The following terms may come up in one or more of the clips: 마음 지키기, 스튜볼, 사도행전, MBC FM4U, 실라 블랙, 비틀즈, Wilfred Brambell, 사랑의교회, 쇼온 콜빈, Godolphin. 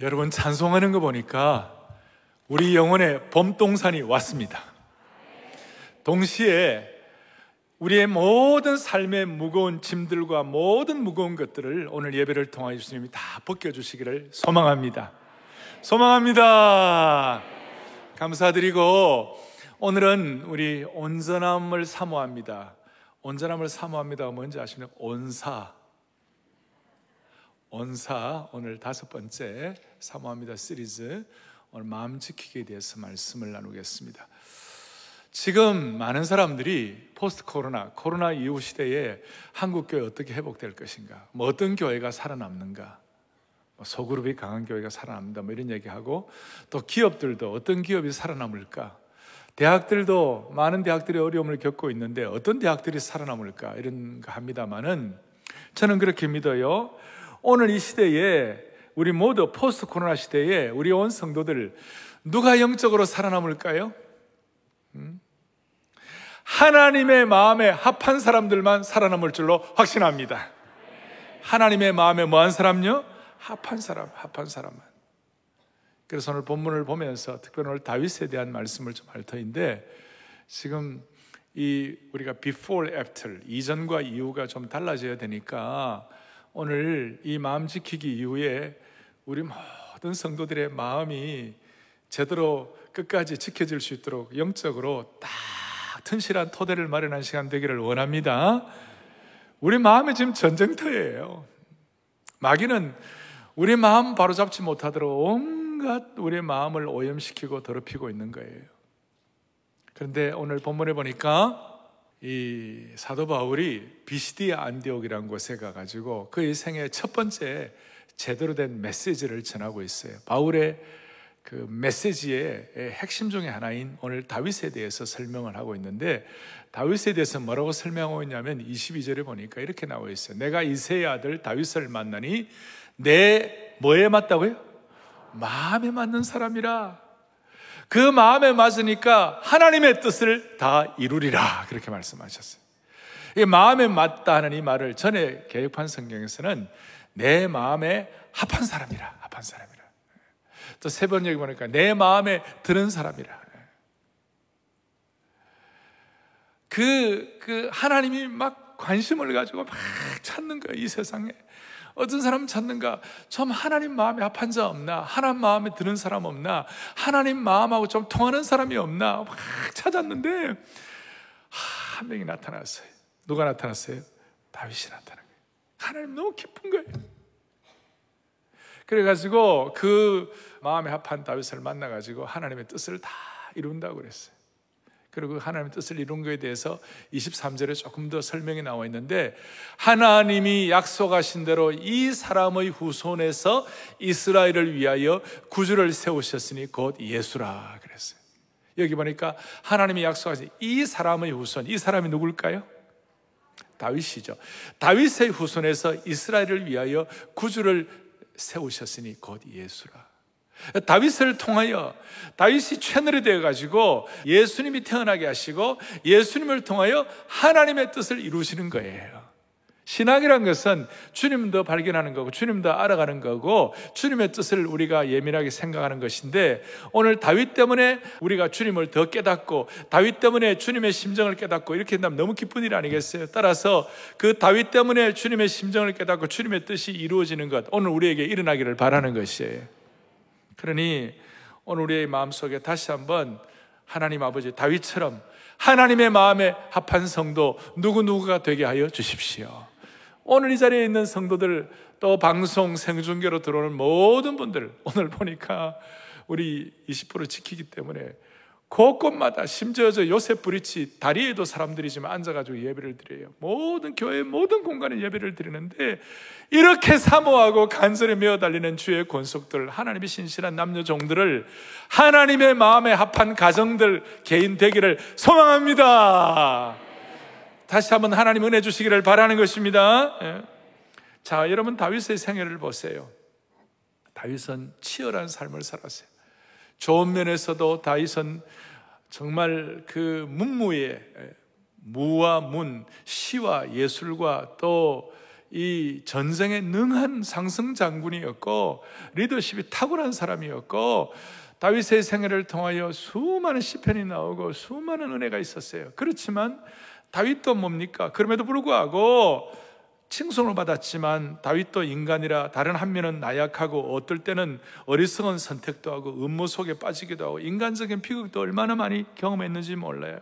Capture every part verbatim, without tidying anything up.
여러분 찬송하는 거 보니까 우리 영혼의 범동산이 왔습니다. 동시에 우리의 모든 삶의 무거운 짐들과 모든 무거운 것들을 오늘 예배를 통하여 주님이 다 벗겨주시기를 소망합니다. 소망합니다. 감사드리고 오늘은 우리 온전함을 사모합니다. 온전함을 사모합니다가 뭔지 아십니까? 온사. 온사, 오늘 다섯 번째 사모합니다 시리즈, 오늘 마음 지키기에 대해서 말씀을 나누겠습니다. 지금 많은 사람들이 포스트 코로나, 코로나 이후 시대에 한국교회 어떻게 회복될 것인가, 뭐 어떤 교회가 살아남는가, 소그룹이 강한 교회가 살아남는다, 뭐 이런 얘기하고, 또 기업들도 어떤 기업이 살아남을까, 대학들도 많은 대학들이 어려움을 겪고 있는데 어떤 대학들이 살아남을까, 이런 거 합니다만은 저는 그렇게 믿어요. 오늘 이 시대에 우리 모두 포스트 코로나 시대에 우리 온 성도들 누가 영적으로 살아남을까요? 음? 하나님의 마음에 합한 사람들만 살아남을 줄로 확신합니다. 하나님의 마음에 뭐한 사람요? 합한 사람, 합한 사람만. 그래서 오늘 본문을 보면서 특별히 오늘 다윗에 대한 말씀을 좀 할 터인데, 지금 이 우리가 before, after, 이전과 이후가 좀 달라져야 되니까 오늘 이 마음 지키기 이후에 우리 모든 성도들의 마음이 제대로 끝까지 지켜질 수 있도록 영적으로 딱 튼실한 토대를 마련한 시간 되기를 원합니다. 우리 마음이 지금 전쟁터예요. 마귀는 우리 마음 바로잡지 못하도록 온갖 우리의 마음을 오염시키고 더럽히고 있는 거예요. 그런데 오늘 본문에 보니까 이 사도 바울이 비시디아 안디옥이라는 곳에 가가지고 그의 생애 첫 번째 제대로 된 메시지를 전하고 있어요. 바울의 그 메시지의 핵심 중에 하나인 오늘 다윗에 대해서 설명을 하고 있는데, 다윗에 대해서 뭐라고 설명하고 있냐면 이십이 절에 보니까 이렇게 나와 있어요. 내가 이새의 아들 다윗을 만나니 내 뭐에 맞다고요? 마음에 맞는 사람이라. 그 마음에 맞으니까 하나님의 뜻을 다 이루리라, 그렇게 말씀하셨어요. 이 마음에 맞다 하는 이 말을 전에 개역판 성경에서는 내 마음에 합한 사람이라, 합한 사람이라. 또 세 번 여기 보니까 내 마음에 드는 사람이라. 그, 그 하나님이 막 관심을 가지고 막 찾는 거예요, 이 세상에. 어떤 사람 찾는가? 참 하나님 마음에 합한 자 없나? 하나님 마음에 드는 사람 없나? 하나님 마음하고 좀 통하는 사람이 없나? 막 찾았는데 한 명이 나타났어요. 누가 나타났어요? 다윗이 나타난 거예요. 하나님 너무 기쁜 거예요. 그래가지고 그 마음에 합한 다윗을 만나가지고 하나님의 뜻을 다 이룬다고 그랬어요. 그리고 하나님의 뜻을 이룬 것에 대해서 이십삼 절에 조금 더 설명이 나와 있는데, 하나님이 약속하신 대로 이 사람의 후손에서 이스라엘을 위하여 구주를 세우셨으니 곧 예수라 그랬어요. 여기 보니까 하나님이 약속하신 이 사람의 후손, 이 사람이 누굴까요? 다윗이죠. 다윗의 후손에서 이스라엘을 위하여 구주를 세우셨으니 곧 예수라. 다윗을 통하여 다윗이 채널이 되어가지고 예수님이 태어나게 하시고 예수님을 통하여 하나님의 뜻을 이루시는 거예요. 신학이란 것은 주님도 발견하는 거고 주님도 알아가는 거고 주님의 뜻을 우리가 예민하게 생각하는 것인데, 오늘 다윗 때문에 우리가 주님을 더 깨닫고 다윗 때문에 주님의 심정을 깨닫고 이렇게 된다면 너무 기쁜 일 아니겠어요? 따라서 그 다윗 때문에 주님의 심정을 깨닫고 주님의 뜻이 이루어지는 것, 오늘 우리에게 일어나기를 바라는 것이에요. 그러니 오늘 우리의 마음속에 다시 한번 하나님 아버지 다윗처럼 하나님의 마음에 합한 성도 누구누구가 되게 하여 주십시오. 오늘 이 자리에 있는 성도들, 또 방송 생중계로 들어오는 모든 분들, 오늘 보니까 우리 이십 퍼센트 지키기 때문에 곳곳마다, 심지어 저 요셉 브릿지 다리에도 사람들이 지금 앉아가지고 예배를 드려요. 모든 교회 모든 공간에 예배를 드리는데, 이렇게 사모하고 간절히 메어달리는 주의 권속들, 하나님의 신실한 남녀 종들을, 하나님의 마음에 합한 가정들, 개인 되기를 소망합니다. 다시 한번 하나님 은혜 주시기를 바라는 것입니다. 자, 여러분 다윗의 생애를 보세요. 다윗은 치열한 삶을 살았어요. 좋은 면에서도 다윗은 정말 그 문무의 무와 문, 시와 예술과 또 이 전쟁에 능한 상승 장군이었고 리더십이 탁월한 사람이었고 다윗의 생애를 통하여 수많은 시편이 나오고 수많은 은혜가 있었어요. 그렇지만 다윗도 뭡니까? 그럼에도 불구하고 칭송을 받았지만 다윗도 인간이라 다른 한면은 나약하고 어떨 때는 어리석은 선택도 하고 음모 속에 빠지기도 하고 인간적인 비극도 얼마나 많이 경험했는지 몰라요.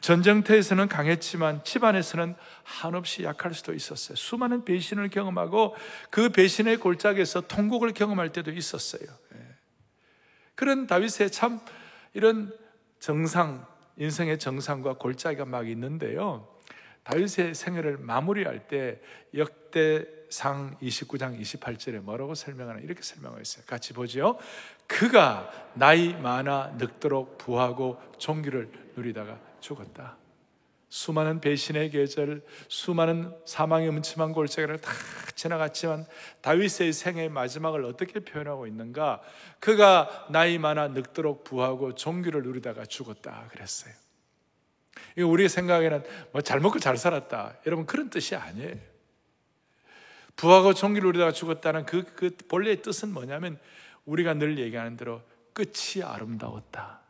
전쟁터에서는 강했지만 집안에서는 한없이 약할 수도 있었어요. 수많은 배신을 경험하고 그 배신의 골짜기에서 통곡을 경험할 때도 있었어요. 그런 다윗의 참 이런 정상, 인생의 정상과 골짜기가 막 있는데요, 다윗의 생애를 마무리할 때 역대상 이십구 장 이십팔 절에 뭐라고 설명하나, 이렇게 설명하고 있어요. 같이 보죠. 그가 나이 많아 늙도록 부하고 종기를 누리다가 죽었다. 수많은 배신의 계절, 수많은 사망의 음침한 골짜기를 다 지나갔지만 다윗의 생애의 마지막을 어떻게 표현하고 있는가? 그가 나이 많아 늙도록 부하고 종기를 누리다가 죽었다 그랬어요. 이거 우리의 생각에는 뭐 잘 먹고 잘 살았다, 여러분 그런 뜻이 아니에요. 부하고 종기를 누리다가 죽었다는 그, 그 본래의 뜻은 뭐냐면 우리가 늘 얘기하는 대로 끝이 아름다웠다,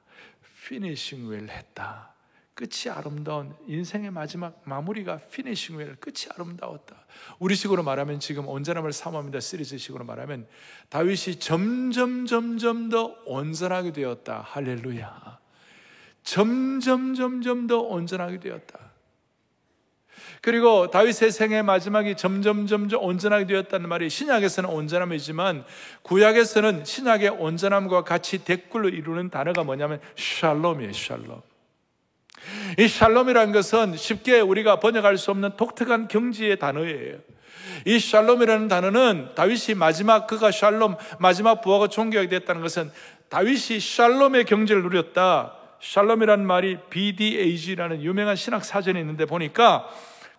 피니싱 웰 했다, 끝이 아름다운 인생의 마지막 마무리가 피니싱 웰, 끝이 아름다웠다. 우리식으로 말하면 지금 온전함을 사모합니다 시리즈식으로 말하면 다윗이 점점 점점 더 온전하게 되었다. 할렐루야. 점점 점점 더 온전하게 되었다. 그리고 다윗의 생애 마지막이 점점 점점 온전하게 되었다는 말이 신약에서는 온전함이지만 구약에서는 신약의 온전함과 같이 댓글로 이루는 단어가 뭐냐면 샬롬이에요. 샬롬. 이 샬롬이라는 것은 쉽게 우리가 번역할 수 없는 독특한 경지의 단어예요. 이 샬롬이라는 단어는 다윗이 마지막, 그가 샬롬, 마지막 부하가 존귀하게 됐다는 것은 다윗이 샬롬의 경지를 누렸다. 샬롬이라는 말이 비디에이지라는 유명한 신학 사전에 있는데 보니까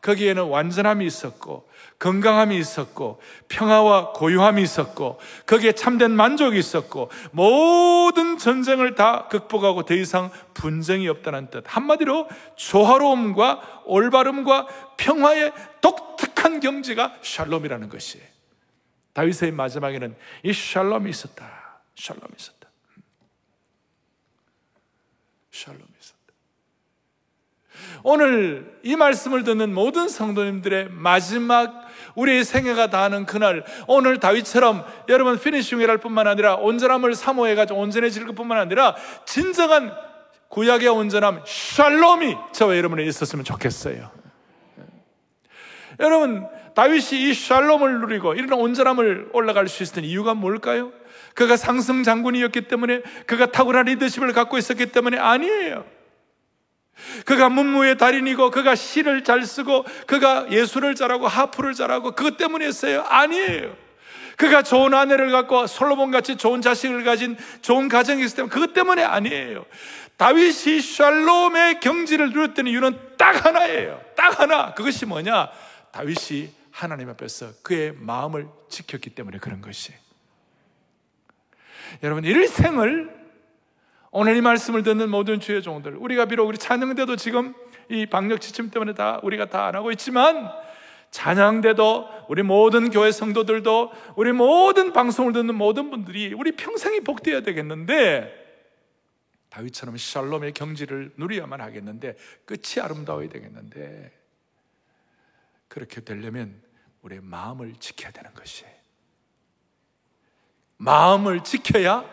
거기에는 완전함이 있었고 건강함이 있었고 평화와 고요함이 있었고 거기에 참된 만족이 있었고 모든 전쟁을 다 극복하고 더 이상 분쟁이 없다는 뜻. 한마디로 조화로움과 올바름과 평화의 독특한 경지가 샬롬이라는 것이에요. 다윗의 마지막에는 이 샬롬이 있었다. 샬롬이 있었다. 샬롬이 있었다. 오늘 이 말씀을 듣는 모든 성도님들의 마지막, 우리의 생애가 다하는 그날, 오늘 다윗처럼 여러분 피니싱이랄 뿐만 아니라 온전함을 사모해가지고 온전해질 것뿐만 아니라 진정한 구약의 온전함 샬롬이 저와 여러분에 있었으면 좋겠어요. 여러분 다윗이 이 샬롬을 누리고 이런 온전함을 올라갈 수 있었던 이유가 뭘까요? 그가 상승 장군이었기 때문에, 그가 탁월한 리더십을 갖고 있었기 때문에 아니에요. 그가 문무의 달인이고, 그가 시를 잘 쓰고, 그가 예술을 잘하고 하프를 잘하고 그것 때문이었어요? 아니에요. 그가 좋은 아내를 갖고 솔로몬같이 좋은 자식을 가진 좋은 가정이 있을 때문에, 그것 때문에 아니에요. 다윗이 샬롬의 경지를 누렸던 이유는 딱 하나예요. 딱 하나. 그것이 뭐냐? 다윗이 하나님 앞에서 그의 마음을 지켰기 때문에 그런 것이. 여러분 일생을, 오늘 이 말씀을 듣는 모든 주의 종들, 우리가 비록 우리 찬양대도 지금 이 방역 지침 때문에 다 우리가 다 안 하고 있지만, 찬양대도 우리 모든 교회 성도들도 우리 모든 방송을 듣는 모든 분들이 우리 평생이 복되어야 되겠는데, 다윗처럼 샬롬의 경지를 누려야만 하겠는데, 끝이 아름다워야 되겠는데, 그렇게 되려면 우리의 마음을 지켜야 되는 것이에요. 마음을 지켜야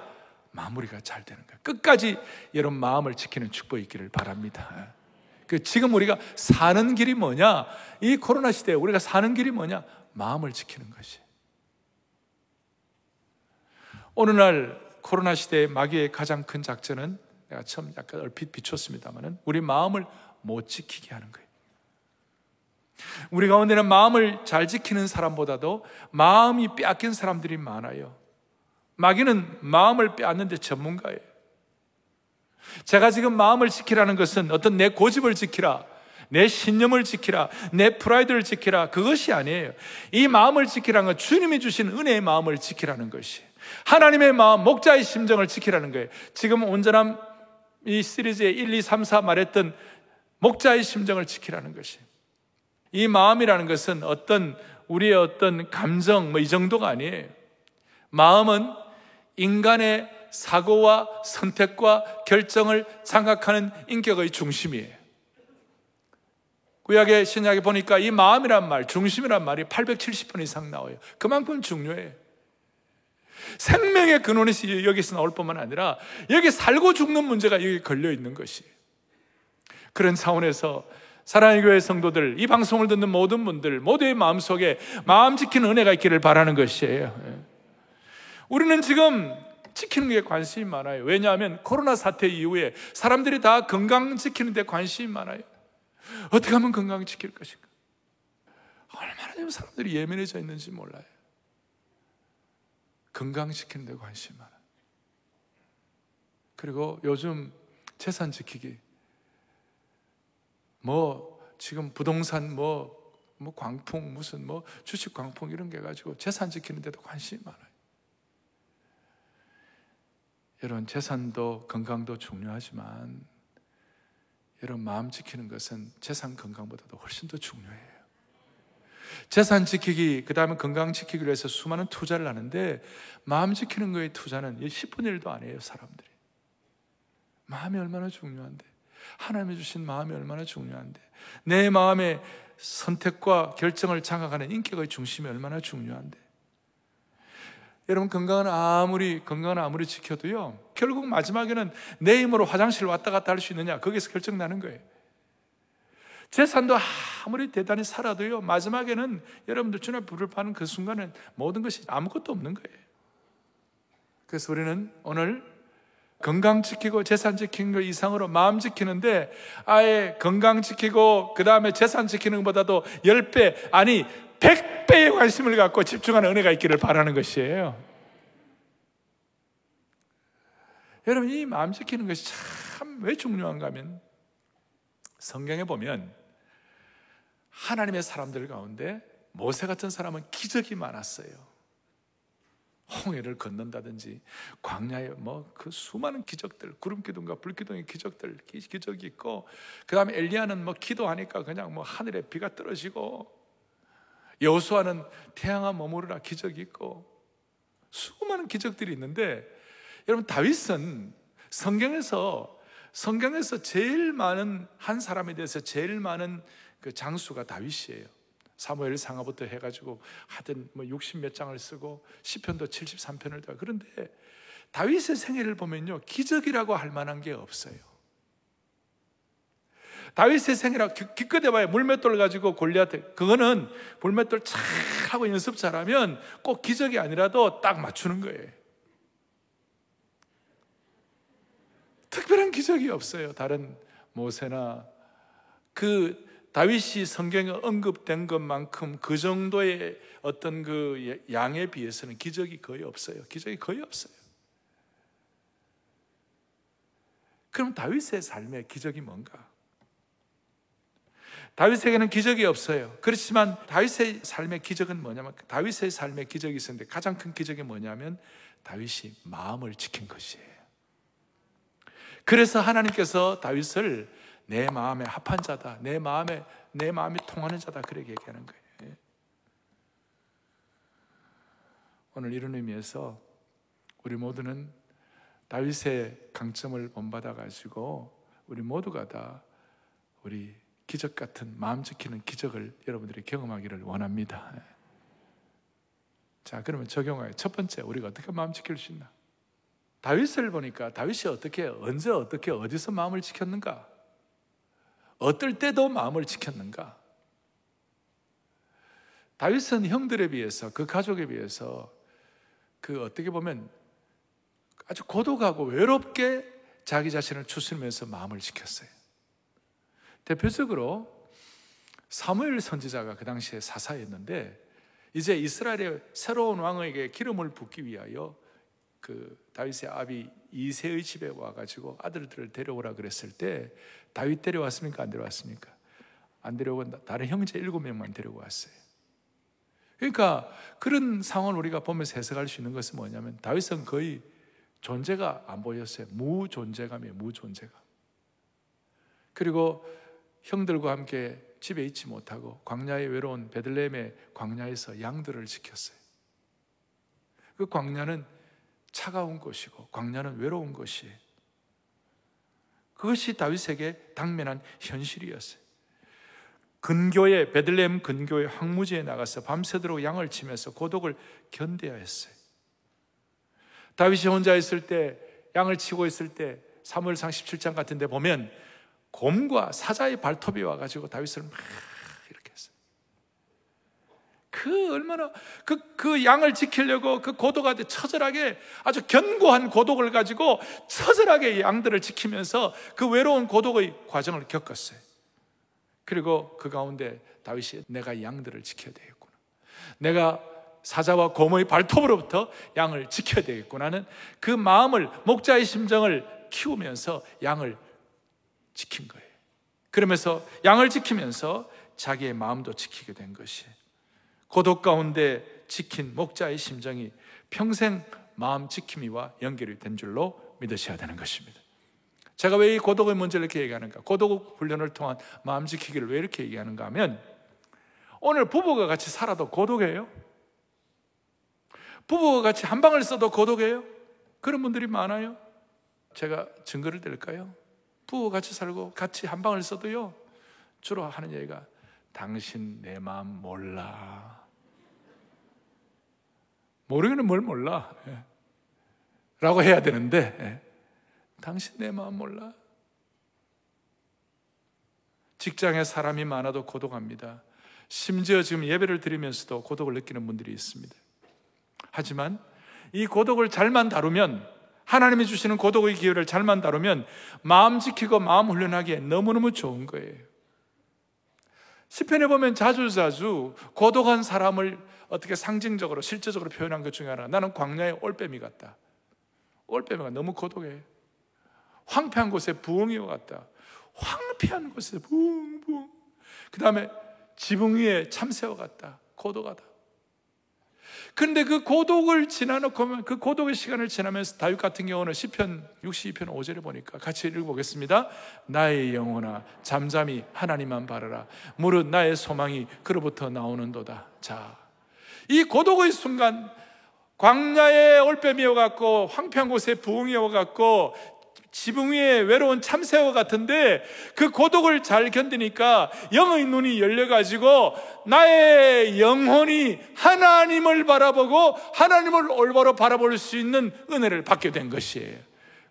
마무리가 잘 되는 거예요. 끝까지 여러분 마음을 지키는 축복이 있기를 바랍니다. 지금 우리가 사는 길이 뭐냐? 이 코로나 시대에 우리가 사는 길이 뭐냐? 마음을 지키는 것이. 어느 날 코로나 시대의 마귀의 가장 큰 작전은, 내가 처음 약간 얼핏 비췄습니다만은, 우리 마음을 못 지키게 하는 거예요. 우리 가운데는 마음을 잘 지키는 사람보다도 마음이 빼앗긴 사람들이 많아요. 마귀는 마음을 빼앗는 데 전문가예요. 제가 지금 마음을 지키라는 것은 어떤 내 고집을 지키라, 내 신념을 지키라, 내 프라이드를 지키라, 그것이 아니에요. 이 마음을 지키라는 건 주님이 주신 은혜의 마음을 지키라는 것이, 하나님의 마음, 목자의 심정을 지키라는 거예요. 지금 온전함 이 시리즈의 일, 이, 삼, 사 말했던 목자의 심정을 지키라는 것이. 이 마음이라는 것은 어떤 우리의 어떤 감정 뭐 이 정도가 아니에요. 마음은 인간의 사고와 선택과 결정을 장악하는 인격의 중심이에요. 구약의 신약에 보니까 이 마음이란 말, 중심이란 말이 팔백칠십 번 이상 나와요. 그만큼 중요해요. 생명의 근원이 여기서 나올 뿐만 아니라 여기 살고 죽는 문제가 여기 걸려있는 것이에요. 그런 차원에서 사랑의 교회 성도들, 이 방송을 듣는 모든 분들 모두의 마음속에 마음 지키는 은혜가 있기를 바라는 것이에요. 우리는 지금 지키는 게 관심이 많아요. 왜냐하면 코로나 사태 이후에 사람들이 다 건강 지키는 데 관심이 많아요. 어떻게 하면 건강 지킬 것인가? 얼마나 지금 사람들이 예민해져 있는지 몰라요. 건강 지키는 데 관심이 많아요. 그리고 요즘 재산 지키기, 뭐 지금 부동산 뭐 뭐 광풍 무슨 뭐 주식 광풍 이런 게 가지고 재산 지키는 데도 관심이 많아요. 여러분, 재산도 건강도 중요하지만 여러분, 마음 지키는 것은 재산 건강보다도 훨씬 더 중요해요. 재산 지키기, 그 다음에 건강 지키기 위해서 수많은 투자를 하는데 마음 지키는 거에 투자는 십분의 일도 안 해요, 사람들이. 마음이 얼마나 중요한데, 하나님이 주신 마음이 얼마나 중요한데, 내 마음의 선택과 결정을 장악하는 인격의 중심이 얼마나 중요한데. 여러분, 건강은 아무리 건강은 아무리 지켜도요, 결국 마지막에는 내 힘으로 화장실 왔다 갔다 할 수 있느냐, 거기서 결정나는 거예요. 재산도 아무리 대단히 살아도요, 마지막에는 여러분들 주나 불을 파는 그 순간은 모든 것이 아무것도 없는 거예요. 그래서 우리는 오늘 건강 지키고 재산 지키는 것 이상으로 마음 지키는데, 아예 건강 지키고 그 다음에 재산 지키는 것보다도 십 배, 아니 백 배의 관심을 갖고 집중하는 은혜가 있기를 바라는 것이에요. 여러분, 이 마음 지키는 것이 참 왜 중요한가 하면, 성경에 보면 하나님의 사람들 가운데 모세 같은 사람은 기적이 많았어요. 홍해를 건넌다든지 광야에 뭐 그 수많은 기적들, 구름 기둥과 불 기둥의 기적들, 기적이 있고, 그 다음에 엘리야는 뭐 기도하니까 그냥 뭐 하늘에 비가 떨어지고, 여호수아는 태양아 머무르라 기적이 있고, 수많은 기적들이 있는데, 여러분, 다윗은 성경에서 성경에서 제일 많은 한 사람에 대해서 제일 많은 그 장수가 다윗이에요. 사무엘 상하부터 해가지고 하여튼 뭐 육십몇 장을 쓰고 시편도 칠십삼 편을 다. 그런데 다윗의 생애를 보면요, 기적이라고 할 만한 게 없어요. 다윗의 생애라 기껏 해봐야 물맷돌 가지고 골리앗, 그거는 물맷돌 착 하고 연습 잘하면 꼭 기적이 아니라도 딱 맞추는 거예요. 특별한 기적이 없어요. 다른 모세나 그 다윗이 성경에 언급된 것만큼 그 정도의 어떤 그 양에 비해서는 기적이 거의 없어요. 기적이 거의 없어요. 그럼 다윗의 삶의 기적이 뭔가? 다윗에게는 기적이 없어요. 그렇지만 다윗의 삶의 기적은 뭐냐면, 다윗의 삶의 기적이 있었는데 가장 큰 기적이 뭐냐면 다윗이 마음을 지킨 것이에요. 그래서 하나님께서 다윗을 내 마음에 합한 자다, 내 마음에, 내 마음이 통하는 자다, 그렇게 얘기하는 거예요. 오늘 이런 의미에서 우리 모두는 다윗의 강점을 본받아 가지고 우리 모두가 다 우리 기적 같은 마음 지키는 기적을 여러분들이 경험하기를 원합니다. 자, 그러면 적용하여 첫 번째, 우리가 어떻게 마음 지킬 수 있나? 다윗을 보니까 다윗이 어떻게, 언제, 어떻게, 어디서 마음을 지켰는가? 어떨 때도 마음을 지켰는가? 다윗은 형들에 비해서, 그 가족에 비해서, 그 어떻게 보면 아주 고독하고 외롭게 자기 자신을 추스르면서 마음을 지켰어요. 대표적으로 사무엘 선지자가 그 당시에 사사였는데, 이제 이스라엘의 새로운 왕에게 기름을 붓기 위하여 그 다윗의 아비 이새의 집에 와가지고 아들들을 데려오라 그랬을 때, 다윗 데려왔습니까? 안 데려왔습니까? 안 데려오고 다른 형제 일곱 명만 데리고 왔어요. 그러니까 그런 상황을 우리가 보면서 해석할 수 있는 것은 뭐냐면, 다윗은 거의 존재가 안 보였어요. 무존재감이에요, 무존재감. 그리고 형들과 함께 집에 있지 못하고 광야에 외로운 베들레헴의 광야에서 양들을 지켰어요. 그 광야는 차가운 곳이고 광야는 외로운 곳이에요. 그것이 다윗에게 당면한 현실이었어요. 근교에 베들레헴 근교의 황무지에 나가서 밤새도록 양을 치면서 고독을 견뎌야 했어요. 다윗이 혼자 있을 때, 양을 치고 있을 때 사무엘상 십칠 장 같은 데 보면 곰과 사자의 발톱이 와가지고 다윗을 막 이렇게 했어요. 그 얼마나 그, 그 양을 지키려고 그 고독한데 처절하게 아주 견고한 고독을 가지고 처절하게 양들을 지키면서 그 외로운 고독의 과정을 겪었어요. 그리고 그 가운데 다윗이 내가 양들을 지켜야 되겠구나, 내가 사자와 곰의 발톱으로부터 양을 지켜야 되겠구나는 그 마음을, 목자의 심정을 키우면서 양을 지킨 거예요. 그러면서 양을 지키면서 자기의 마음도 지키게 된 것이, 고독 가운데 지킨 목자의 심정이 평생 마음 지킴이와 연결이 된 줄로 믿으셔야 되는 것입니다. 제가 왜 이 고독의 문제를 이렇게 얘기하는가, 고독 훈련을 통한 마음 지키기를 왜 이렇게 얘기하는가 하면, 오늘 부부가 같이 살아도 고독해요. 부부가 같이 한 방을 써도 고독해요. 그런 분들이 많아요. 제가 증거를 드릴까요? 부부 같이 살고 같이 한 방을 써도요, 주로 하는 얘기가 당신 내 마음 몰라. 모르기는 뭘 몰라 예. 라고 해야 되는데 예. 당신 내 마음 몰라. 직장에 사람이 많아도 고독합니다. 심지어 지금 예배를 드리면서도 고독을 느끼는 분들이 있습니다. 하지만 이 고독을 잘만 다루면, 하나님이 주시는 고독의 기회를 잘만 다루면 마음 지키고 마음 훈련하기에 너무너무 좋은 거예요. 시편에 보면 자주자주 고독한 사람을 어떻게 상징적으로 실제적으로 표현한 것 중에 하나, 나는 광야의 올빼미 같다, 올빼미가 너무 고독해, 황폐한 곳에 부엉이 같다, 황폐한 곳에 부엉부엉, 그 다음에 지붕 위에 참새와 같다, 고독하다. 그런데 그 고독을 지나놓고, 그 고독의 시간을 지나면서 다윗 같은 경우는 시편 육십이 편 오 절에 보니까 같이 읽어보겠습니다. 나의 영혼아 잠잠히 하나님만 바라라, 무릇 나의 소망이 그로부터 나오는도다. 자, 이 고독의 순간, 광야의 올빼미와 같고 황폐한 곳의 부엉이와 같고 지붕 위에 외로운 참새와 같은데, 그 고독을 잘 견디니까 영의 눈이 열려가지고 나의 영혼이 하나님을 바라보고 하나님을 올바로 바라볼 수 있는 은혜를 받게 된 것이에요.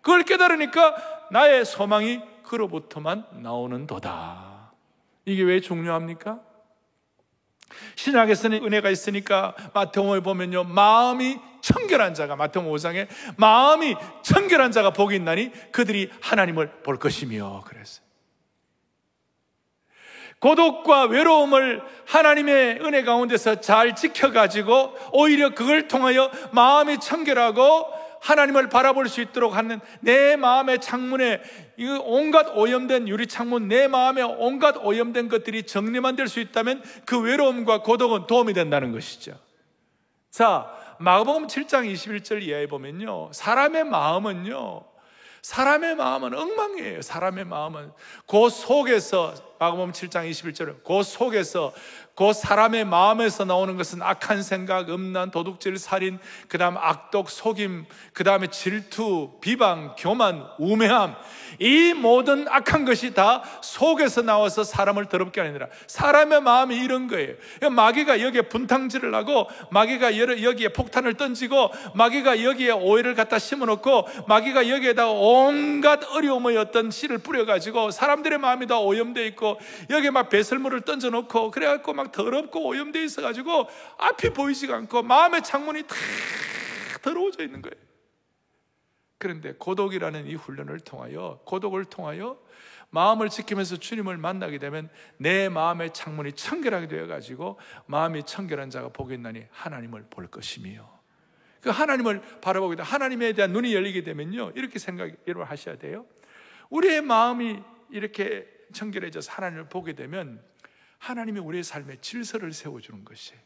그걸 깨달으니까 나의 소망이 그로부터만 나오는 도다. 이게 왜 중요합니까? 신약에서는 은혜가 있으니까 마태복음을 보면요, 마음이 청결한 자가, 마태복음 오 장에 마음이 청결한 자가 복이 있나니 그들이 하나님을 볼 것이며 그랬어요. 고독과 외로움을 하나님의 은혜 가운데서 잘 지켜가지고 오히려 그걸 통하여 마음이 청결하고 하나님을 바라볼 수 있도록 하는, 내 마음의 창문에 이 온갖 오염된 유리창문, 내 마음에 온갖 오염된 것들이 정리만 될 수 있다면 그 외로움과 고독은 도움이 된다는 것이죠. 자, 마가복음 칠 장 이십일 절 이하에 보면요, 사람의 마음은요, 사람의 마음은 엉망이에요. 사람의 마음은 그 속에서, 마가복음 칠 장 이십일 절은 그 속에서, 그 사람의 마음에서 나오는 것은 악한 생각, 음란, 도둑질, 살인, 그 다음 악독, 속임, 그 다음에 질투, 비방, 교만, 우매함, 이 모든 악한 것이 다 속에서 나와서 사람을 더럽게 하느니라. 사람의 마음이 이런 거예요. 마귀가 여기에 분탕질을 하고, 마귀가 여기에 폭탄을 던지고, 마귀가 여기에 오해를 갖다 심어놓고, 마귀가 여기에다가 온갖 어려움의 어떤 씨를 뿌려가지고 사람들의 마음이 다 오염되어 있고, 여기에 막 배설물을 던져놓고, 그래갖고 막 더럽고 오염되어 있어가지고 앞이 보이지가 않고 마음의 창문이 다 더러워져 있는 거예요. 그런데 고독이라는 이 훈련을 통하여, 고독을 통하여 마음을 지키면서 주님을 만나게 되면 내 마음의 창문이 청결하게 되어가지고 마음이 청결한 자가 복이 있나니 하나님을 볼 것이며, 그 하나님을 바라보게 되면, 하나님에 대한 눈이 열리게 되면요, 이렇게 생각, 여러분 하셔야 돼요. 우리의 마음이 이렇게 청결해져서 하나님을 보게 되면 하나님이 우리의 삶의 질서를 세워주는 것이에요.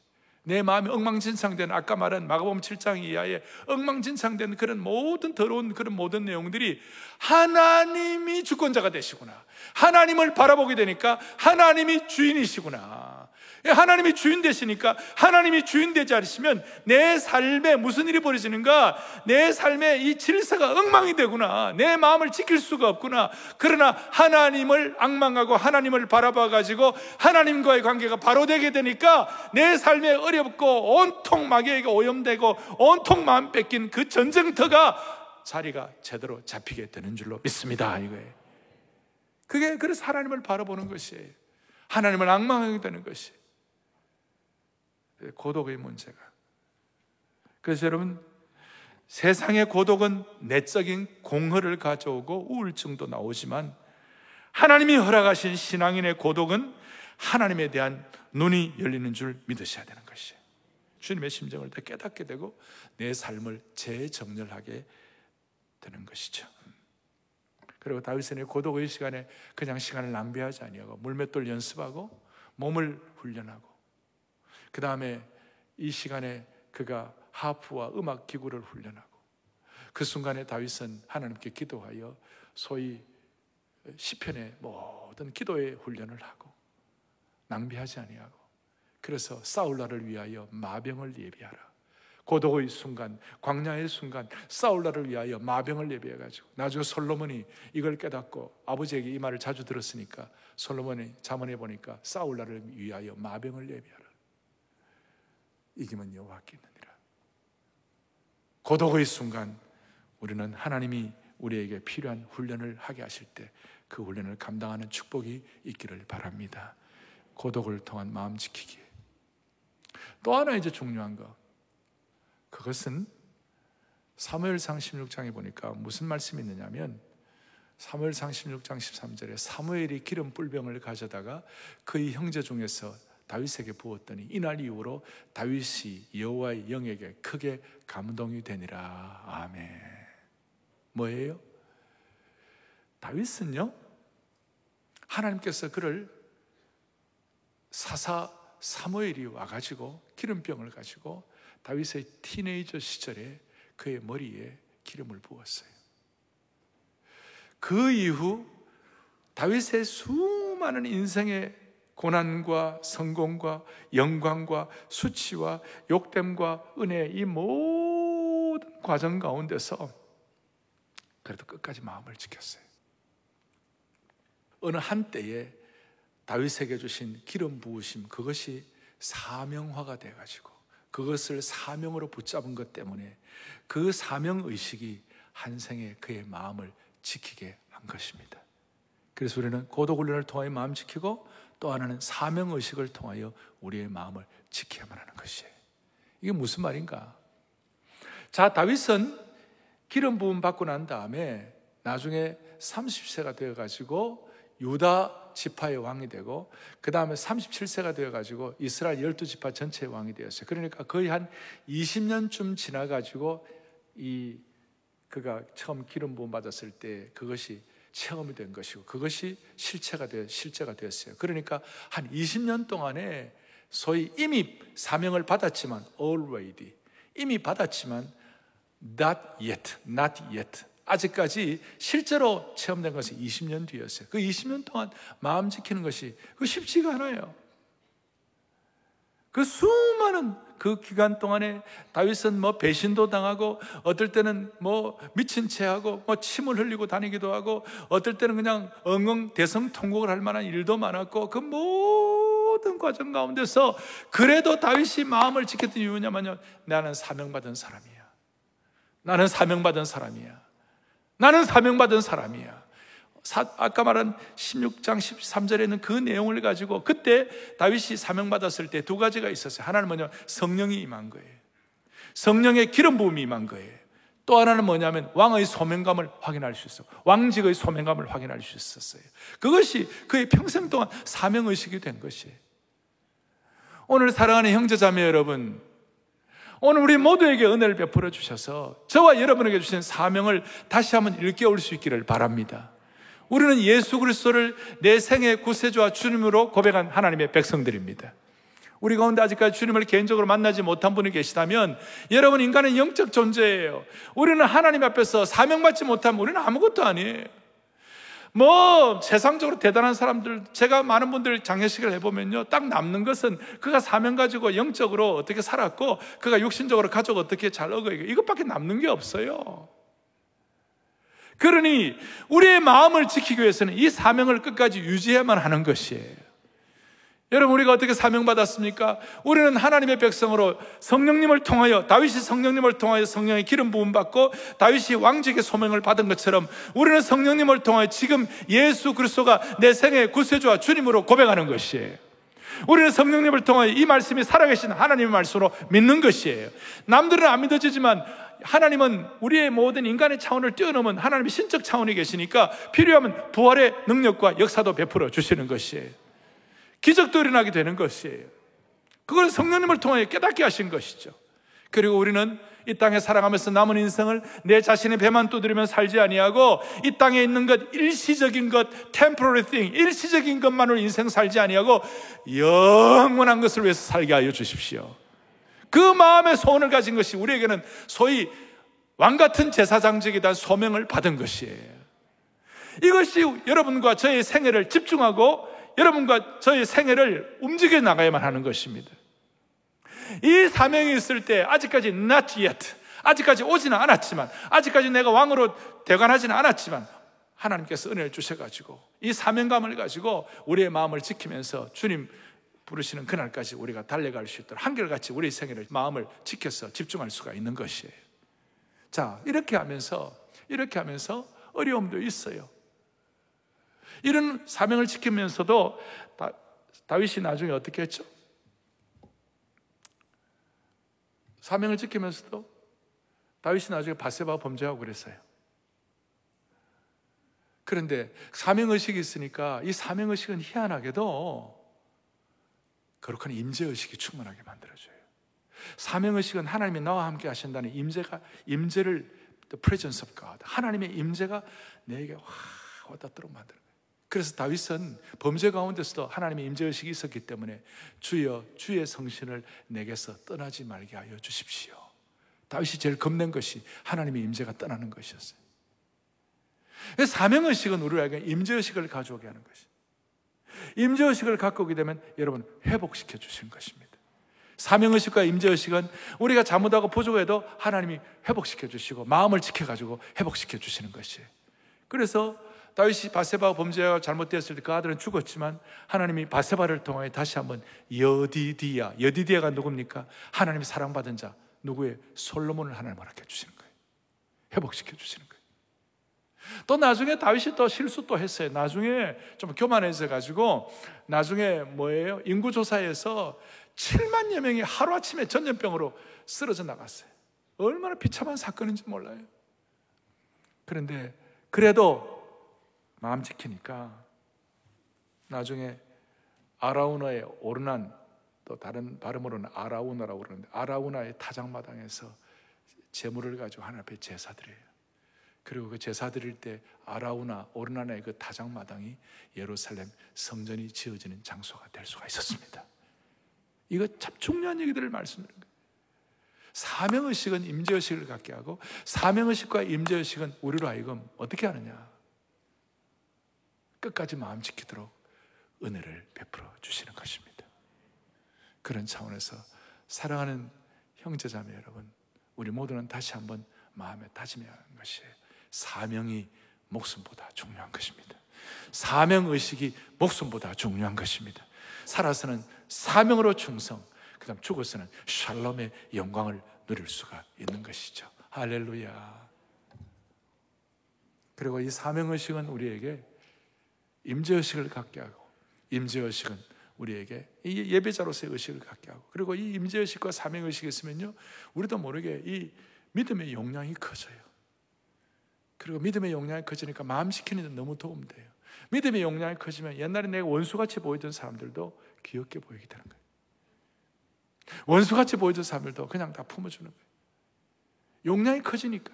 내 마음이 엉망진창된, 아까 말한 마가복음 칠 장 이하의 엉망진창된 그런 모든 더러운 그런 모든 내용들이 하나님이 주권자가 되시구나, 하나님을 바라보게 되니까 하나님이 주인이시구나, 하나님이 주인 되시니까, 하나님이 주인 되지 않으시면 내 삶에 무슨 일이 벌어지는가, 내 삶에 이 질서가 엉망이 되구나, 내 마음을 지킬 수가 없구나. 그러나 하나님을 앙망하고 하나님을 바라봐가지고 하나님과의 관계가 바로 되게 되니까 내 삶에 어렵고 온통 마귀에게 오염되고 온통 마음 뺏긴 그 전쟁터가 자리가 제대로 잡히게 되는 줄로 믿습니다. 이거예요. 그게 그래서 하나님을 바라보는 것이에요. 하나님을 앙망하게 되는 것이 고독의 문제가. 그래서 여러분, 세상의 고독은 내적인 공허를 가져오고 우울증도 나오지만, 하나님이 허락하신 신앙인의 고독은 하나님에 대한 눈이 열리는 줄 믿으셔야 되는 것이에요. 주님의 심정을 더 깨닫게 되고 내 삶을 재정렬하게 되는 것이죠. 그리고 다윗은 고독의 시간에 그냥 시간을 낭비하지 아니하고 물맷돌 연습하고 몸을 훈련하고, 그 다음에 이 시간에 그가 하프와 음악 기구를 훈련하고, 그 순간에 다윗은 하나님께 기도하여 소위 시편의 모든 기도의 훈련을 하고 낭비하지 아니하고, 그래서 싸울 날을 위하여 마병을 예비하라. 고독의 순간, 광야의 순간, 싸울 날을 위하여 마병을 예비해가지고, 나중에 솔로몬이 이걸 깨닫고, 아버지에게 이 말을 자주 들었으니까 솔로몬이 잠언해 보니까 싸울 날을 위하여 마병을 예비하라. 이기면 여호와께 있느니라. 고독의 순간 우리는 하나님이 우리에게 필요한 훈련을 하게 하실 때 그 훈련을 감당하는 축복이 있기를 바랍니다. 고독을 통한 마음 지키기. 또 하나 이제 중요한 거, 그것은 사무엘상 십육 장에 보니까 무슨 말씀이 있느냐면, 사무엘상 십육 장 십삼 절에 사무엘이 기름 뿔병을 가져다가 그의 형제 중에서 다윗에게 부었더니 이날 이후로 다윗이 여호와의 영에게 크게 감동이 되니라. 아멘. 뭐예요? 다윗은요, 하나님께서 그를 사사 사무엘이 와가지고 기름병을 가지고 다윗의 티네이저 시절에 그의 머리에 기름을 부었어요. 그 이후 다윗의 수많은 인생의 고난과 성공과 영광과 수치와 욕됨과 은혜, 이 모든 과정 가운데서 그래도 끝까지 마음을 지켰어요. 어느 한때에 다윗에게 주신 기름 부으심, 그것이 사명화가 돼가지고 그것을 사명으로 붙잡은 것 때문에 그 사명의식이 한 생에 그의 마음을 지키게 한 것입니다. 그래서 우리는 고독훈련을 통하여 마음 지키고, 또 하나는 사명의식을 통하여 우리의 마음을 지켜야만 하는 것이에요. 이게 무슨 말인가? 자, 다윗은 기름 부음 받고 난 다음에 나중에 삼십 세가 되어가지고 유다 지파의 왕이 되고, 그 다음에 삼십칠 세가 되어가지고 이스라엘 열두 지파 전체의 왕이 되었어요. 그러니까 거의 한 이십 년쯤 지나가지고 이 그가 처음 기름 부음 받았을 때 그것이 체험이 된 것이고, 그것이 실체가, 되, 실체가 되었어요. 그러니까 한 이십 년 동안에 소위 이미 사명을 받았지만, already, 이미 받았지만, not yet, not yet. 아직까지 실제로 체험된 것은 이십 년 뒤였어요. 그 이십 년 동안 마음 지키는 것이 그 쉽지가 않아요. 그 수많은 그 기간 동안에 다윗은 뭐 배신도 당하고, 어떨 때는 뭐 미친 채 하고, 뭐 침을 흘리고 다니기도 하고, 어떨 때는 그냥 엉엉 대성통곡을 할 만한 일도 많았고, 그 모든 과정 가운데서 그래도 다윗이 마음을 지켰던 이유냐면요, 나는 사명받은 사람이야. 나는 사명받은 사람이야. 나는 사명받은 사람이야. 아까 말한 십육 장 십삼 절에는 그 내용을 가지고, 그때 다윗이 사명받았을 때 두 가지가 있었어요. 하나는 뭐냐면 성령이 임한 거예요. 성령의 기름 부음이 임한 거예요. 또 하나는 뭐냐면 왕의 소명감을 확인할 수 있어요. 왕직의 소명감을 확인할 수 있었어요. 그것이 그의 평생 동안 사명의식이 된 것이에요. 오늘 사랑하는 형제자매 여러분, 오늘 우리 모두에게 은혜를 베풀어 주셔서 저와 여러분에게 주신 사명을 다시 한번 일깨울 수 있기를 바랍니다. 우리는 예수 그리스도를 내 생의 구세주와 주님으로 고백한 하나님의 백성들입니다. 우리 가운데 아직까지 주님을 개인적으로 만나지 못한 분이 계시다면, 여러분, 인간은 영적 존재예요. 우리는 하나님 앞에서 사명받지 못하면 우리는 아무것도 아니에요. 뭐 세상적으로 대단한 사람들, 제가 많은 분들 장례식을 해보면요, 딱 남는 것은 그가 사명 가지고 영적으로 어떻게 살았고 그가 육신적으로 가족 어떻게 잘 어겨요, 이것밖에 남는 게 없어요. 그러니 우리의 마음을 지키기 위해서는 이 사명을 끝까지 유지해야만 하는 것이에요. 여러분, 우리가 어떻게 사명받았습니까? 우리는 하나님의 백성으로 성령님을 통하여, 다윗이 성령님을 통하여 성령의 기름 부음 받고 다윗이 왕직의 소명을 받은 것처럼, 우리는 성령님을 통하여 지금 예수 그리스도가 내 생애의 구세주와 주님으로 고백하는 것이에요. 우리는 성령님을 통하여 이 말씀이 살아계신 하나님의 말씀으로 믿는 것이에요. 남들은 안 믿어지지만 하나님은 우리의 모든 인간의 차원을 뛰어넘은 하나님의 신적 차원이 계시니까 필요하면 부활의 능력과 역사도 베풀어 주시는 것이에요. 기적도 일어나게 되는 것이에요. 그걸 성령님을 통하여 깨닫게 하신 것이죠. 그리고 우리는 이 땅에 살아가면서 남은 인생을 내 자신의 배만 두드리며 살지 아니하고, 이 땅에 있는 것, 일시적인 것, temporary thing, 일시적인 것만으로 인생 살지 아니하고 영원한 것을 위해서 살게 하여 주십시오. 그 마음의 소원을 가진 것이 우리에게는 소위 왕같은 제사장직에 대한 소명을 받은 것이에요. 이것이 여러분과 저의 생애를 집중하고 여러분과 저의 생애를 움직여 나가야만 하는 것입니다. 이 사명이 있을 때, 아직까지 not yet, 아직까지 오지는 않았지만, 아직까지 내가 왕으로 대관하지는 않았지만, 하나님께서 은혜를 주셔가지고 이 사명감을 가지고 우리의 마음을 지키면서 주님 부르시는 그날까지 우리가 달려갈 수 있도록 한결같이 우리의 생애를, 마음을 지켜서 집중할 수가 있는 것이에요. 자, 이렇게 하면서 이렇게 하면서 어려움도 있어요. 이런 사명을 지키면서도 다, 다윗이 나중에 어떻게 했죠? 사명을 지키면서도 다윗이 나중에 바세바 범죄하고 그랬어요. 그런데 사명의식이 있으니까 이 사명의식은 희한하게도 거룩한 임재의식이 충만하게 만들어줘요. 사명의식은 하나님이 나와 함께 하신다는 임재가, 임재를, the presence of God, 하나님의 임재가 내게 확 왔다 들어 만드는 거예요. 그래서 다윗은 범죄 가운데서도 하나님의 임재의식이 있었기 때문에 주여 주의 성신을 내게서 떠나지 말게 하여 주십시오. 다윗이 제일 겁낸 것이 하나님의 임재가 떠나는 것이었어요. 사명의식은 우리에게 임재의식을 가져오게 하는 것이에요. 임재의식을 갖고 오게 되면 여러분 회복시켜 주시는 것입니다. 사명의식과 임재의식은 우리가 잘못하고 부족해도 하나님이 회복시켜 주시고 마음을 지켜가지고 회복시켜 주시는 것이에요. 그래서 다윗이 바세바와 범죄가 잘못되었을 때 그 아들은 죽었지만 하나님이 바세바를 통하여 다시 한번 여디디야, 여디디야가 누굽니까? 하나님이 사랑받은 자, 누구의? 솔로몬을 하나님 허락해 주시는 거예요. 회복시켜 주시는 거예요. 또 나중에 다윗이 또 실수 또 했어요. 나중에 좀 교만해져 가지고 나중에 뭐예요? 인구조사에서 칠만여 명이 하루아침에 전염병으로 쓰러져 나갔어요. 얼마나 비참한 사건인지 몰라요. 그런데 그래도 마음 지키니까 나중에 아라우나의 오르난, 또 다른 발음으로는 아라우나라고 그러는데, 아라우나의 타작마당에서 제물을 가지고 하나님 앞에 제사드려요. 그리고 그 제사드릴 때 아라우나, 오르난의 그 타작마당이 예루살렘 성전이 지어지는 장소가 될 수가 있었습니다. 이거 참 중요한 얘기들을 말씀드린 거예요. 사명의식은 임재의식을 갖게 하고, 사명의식과 임재의식은 우리로 하여금 어떻게 하느냐, 끝까지 마음 지키도록 은혜를 베풀어 주시는 것입니다. 그런 차원에서 사랑하는 형제자매 여러분, 우리 모두는 다시 한번 마음에 다짐해야 하는 것이, 사명이 목숨보다 중요한 것입니다. 사명의식이 목숨보다 중요한 것입니다. 살아서는 사명으로 충성, 그 다음 죽어서는 샬롬의 영광을 누릴 수가 있는 것이죠. 할렐루야. 그리고 이 사명의식은 우리에게 임재의식을 갖게 하고, 임재의식은 우리에게 이 예배자로서의 의식을 갖게 하고, 그리고 이 임재의식과 사명의식이 있으면요, 우리도 모르게 이 믿음의 용량이 커져요. 그리고 믿음의 용량이 커지니까 마음 지키는 데 너무 도움돼요. 믿음의 용량이 커지면 옛날에 내가 원수같이 보이던 사람들도 귀엽게 보이게 되는 거예요. 원수같이 보이던 사람들도 그냥 다 품어주는 거예요. 용량이 커지니까.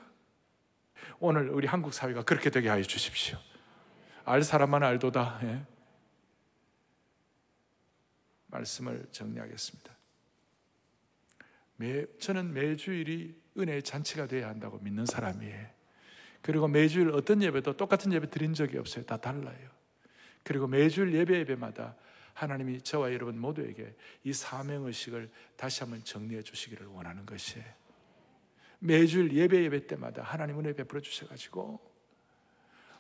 오늘 우리 한국 사회가 그렇게 되게 하여 주십시오. 알 사람만 알도다. 예. 말씀을 정리하겠습니다. 매, 저는 매주일이 은혜의 잔치가 되어야 한다고 믿는 사람이에요. 그리고 매주일 어떤 예배도 똑같은 예배 드린 적이 없어요. 다 달라요. 그리고 매주일 예배 예배마다 하나님이 저와 여러분 모두에게 이 사명의식을 다시 한번 정리해 주시기를 원하는 것이에요. 매주일 예배 예배 때마다 하나님 은혜 베풀어 주셔가지고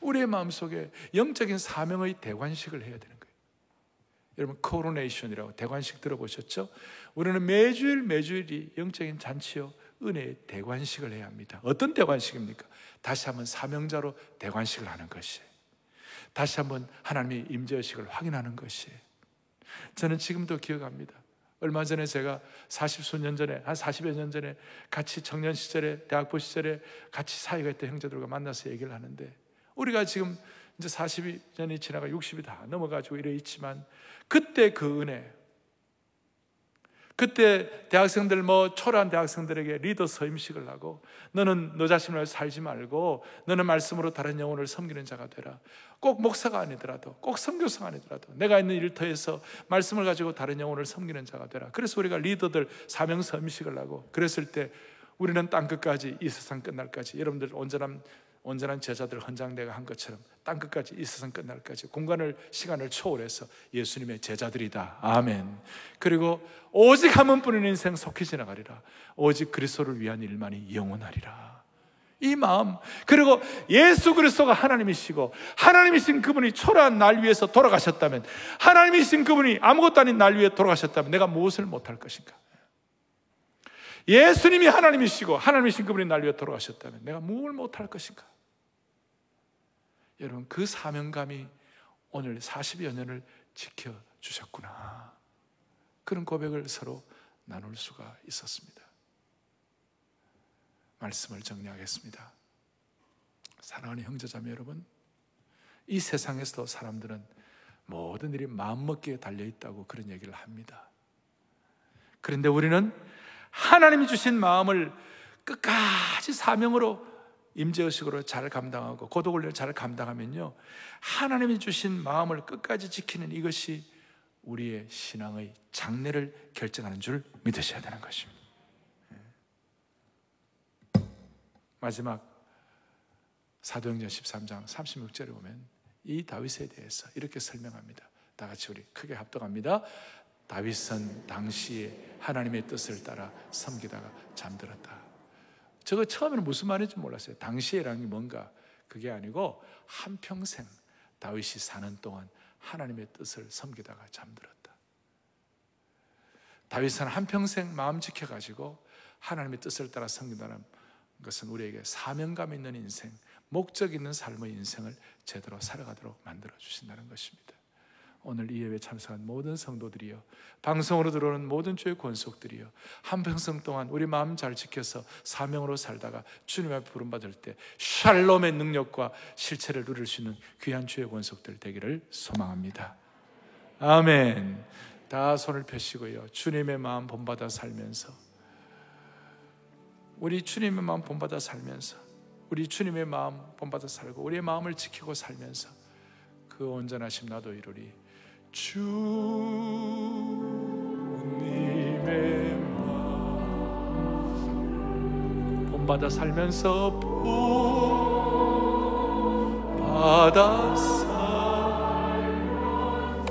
우리의 마음속에 영적인 사명의 대관식을 해야 되는 거예요. 여러분 코로네이션이라고 대관식 들어보셨죠? 우리는 매주일 매주일이 영적인 잔치요 은혜의 대관식을 해야 합니다. 어떤 대관식입니까? 다시 한번 사명자로 대관식을 하는 것이에요. 다시 한번 하나님의 임재의식을 확인하는 것이에요. 저는 지금도 기억합니다. 얼마 전에 제가 사십수년 전에, 한 사십여 년 전에 같이 청년 시절에, 대학부 시절에 같이 사이가 있던 형제들과 만나서 얘기를 하는데, 우리가 지금 이제 사십이 년이 지나가 육십이 다 넘어가지고 이래 있지만, 그때 그 은혜, 그때 대학생들 뭐 초라한 대학생들에게 리더 서임식을 하고, 너는 너 자신을 살지 말고 너는 말씀으로 다른 영혼을 섬기는 자가 되라. 꼭 목사가 아니더라도, 꼭 선교사가 아니더라도 내가 있는 일터에서 말씀을 가지고 다른 영혼을 섬기는 자가 되라. 그래서 우리가 리더들 사명 서임식을 하고 그랬을 때, 우리는 땅끝까지 이 세상 끝날까지, 여러분들 온전한 온전한 제자들 헌장대가 한 것처럼 땅끝까지 이 세상 끝날까지 공간을 시간을 초월해서 예수님의 제자들이다. 아멘. 그리고 오직 한 번뿐인 인생 속히 지나가리라. 오직 그리스도를 위한 일만이 영원하리라. 이 마음, 그리고 예수 그리스도가 하나님이시고 하나님이신 그분이 초라한 날 위해서 돌아가셨다면, 하나님이신 그분이 아무것도 아닌 날 위해 돌아가셨다면 내가 무엇을 못할 것인가? 예수님이 하나님이시고 하나님이신 그분이 날 위해 돌아가셨다면 내가 무엇을 못할 것인가? 여러분, 그 사명감이 오늘 사십여 년을 지켜주셨구나. 그런 고백을 서로 나눌 수가 있었습니다. 말씀을 정리하겠습니다. 사랑하는 형제자매 여러분, 이 세상에서도 사람들은 모든 일이 마음먹기에 달려있다고 그런 얘기를 합니다. 그런데 우리는 하나님이 주신 마음을 끝까지 사명으로 임재의식으로 잘 감당하고 고독 훈련을 잘 감당하면요, 하나님이 주신 마음을 끝까지 지키는 이것이 우리의 신앙의 장래를 결정하는 줄 믿으셔야 되는 것입니다. 마지막 사도행전 십삼 장 삼십육 절에 보면 이 다윗에 대해서 이렇게 설명합니다. 다 같이 우리 크게 합독합니다. 다윗은 당시에 하나님의 뜻을 따라 섬기다가 잠들었다. 저거 처음에는 무슨 말인지 몰랐어요. 당시에라는 게 뭔가, 그게 아니고 한평생 다윗이 사는 동안 하나님의 뜻을 섬기다가 잠들었다. 다윗은 한평생 마음 지켜가지고 하나님의 뜻을 따라 섬긴다는 것은 우리에게 사명감 있는 인생, 목적 있는 삶의 인생을 제대로 살아가도록 만들어주신다는 것입니다. 오늘 이 예배에 참석한 모든 성도들이요, 방송으로 들어오는 모든 주의 권속들이요, 한평생 동안 우리 마음 잘 지켜서 사명으로 살다가 주님 앞에 부름받을 때 샬롬의 능력과 실체를 누릴 수 있는 귀한 주의 권속들 되기를 소망합니다. 아멘. 다 손을 펴시고요, 주님의 마음 본받아 살면서, 우리 주님의 마음 본받아 살면서, 우리 주님의 마음 본받아 살고 우리의 마음을 지키고 살면서 그 온전하심 나도 이루리. 주님의 마음 본받아 살면서 본받아 살면서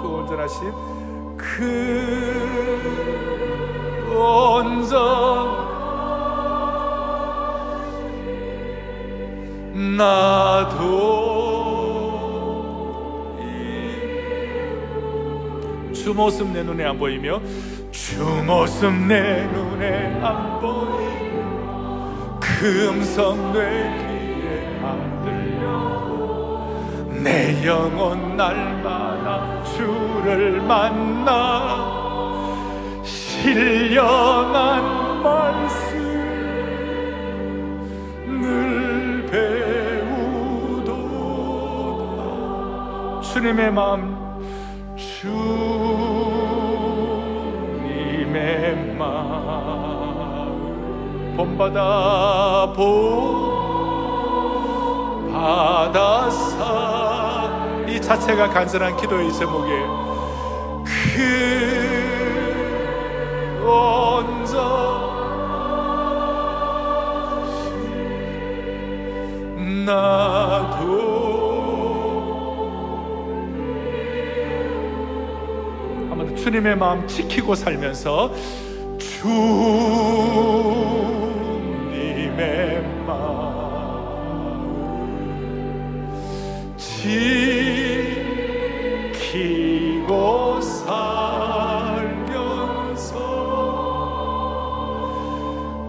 그 온전하심, 그 온전하심 나도 주 모습 내 눈에 안 보이며, 주 모습 내 눈에 안 보이며, 그 음성 내 귀에 안 들려, 내 영혼 날마다 주를 만나 신령한 말씀을 배우도다. 주님의 마음, 주님의 마음 본받아 본받아사, 이 자체가 간절한 기도의 제목이에요. 그 언덕 나도 아마도 주님의 마음 지키고 살면서 주님의 마음 지키고 살면서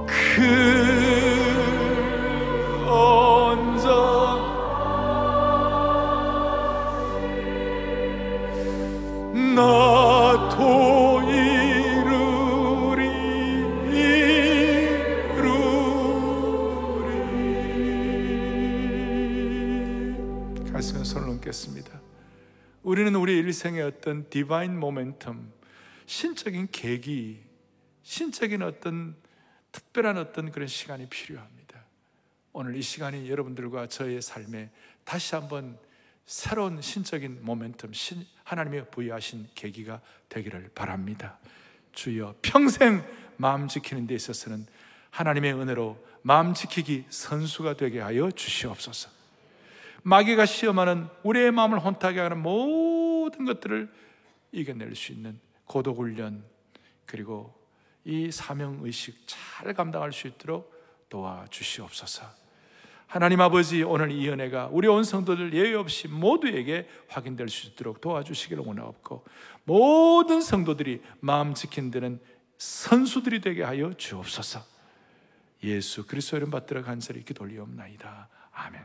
그 언덕 나도 우리는 우리 일생의 어떤 디바인 모멘텀, 신적인 계기, 신적인 어떤 특별한 어떤 그런 시간이 필요합니다. 오늘 이 시간이 여러분들과 저의 삶에 다시 한번 새로운 신적인 모멘텀, 신, 하나님이 부여하신 계기가 되기를 바랍니다. 주여, 평생 마음 지키는 데 있어서는 하나님의 은혜로 마음 지키기 선수가 되게 하여 주시옵소서. 마귀가 시험하는 우리의 마음을 혼탁하게 하는 모든 것들을 이겨낼 수 있는 고독훈련, 그리고 이 사명의식 잘 감당할 수 있도록 도와주시옵소서. 하나님 아버지, 오늘 이 은혜가 우리 온 성도들 예외 없이 모두에게 확인될 수 있도록 도와주시기를 원하옵고, 모든 성도들이 마음 지키는 데는 선수들이 되게 하여 주옵소서. 예수 그리스도 이름 받들어 간절히 기도 올리옵나이다. 아멘.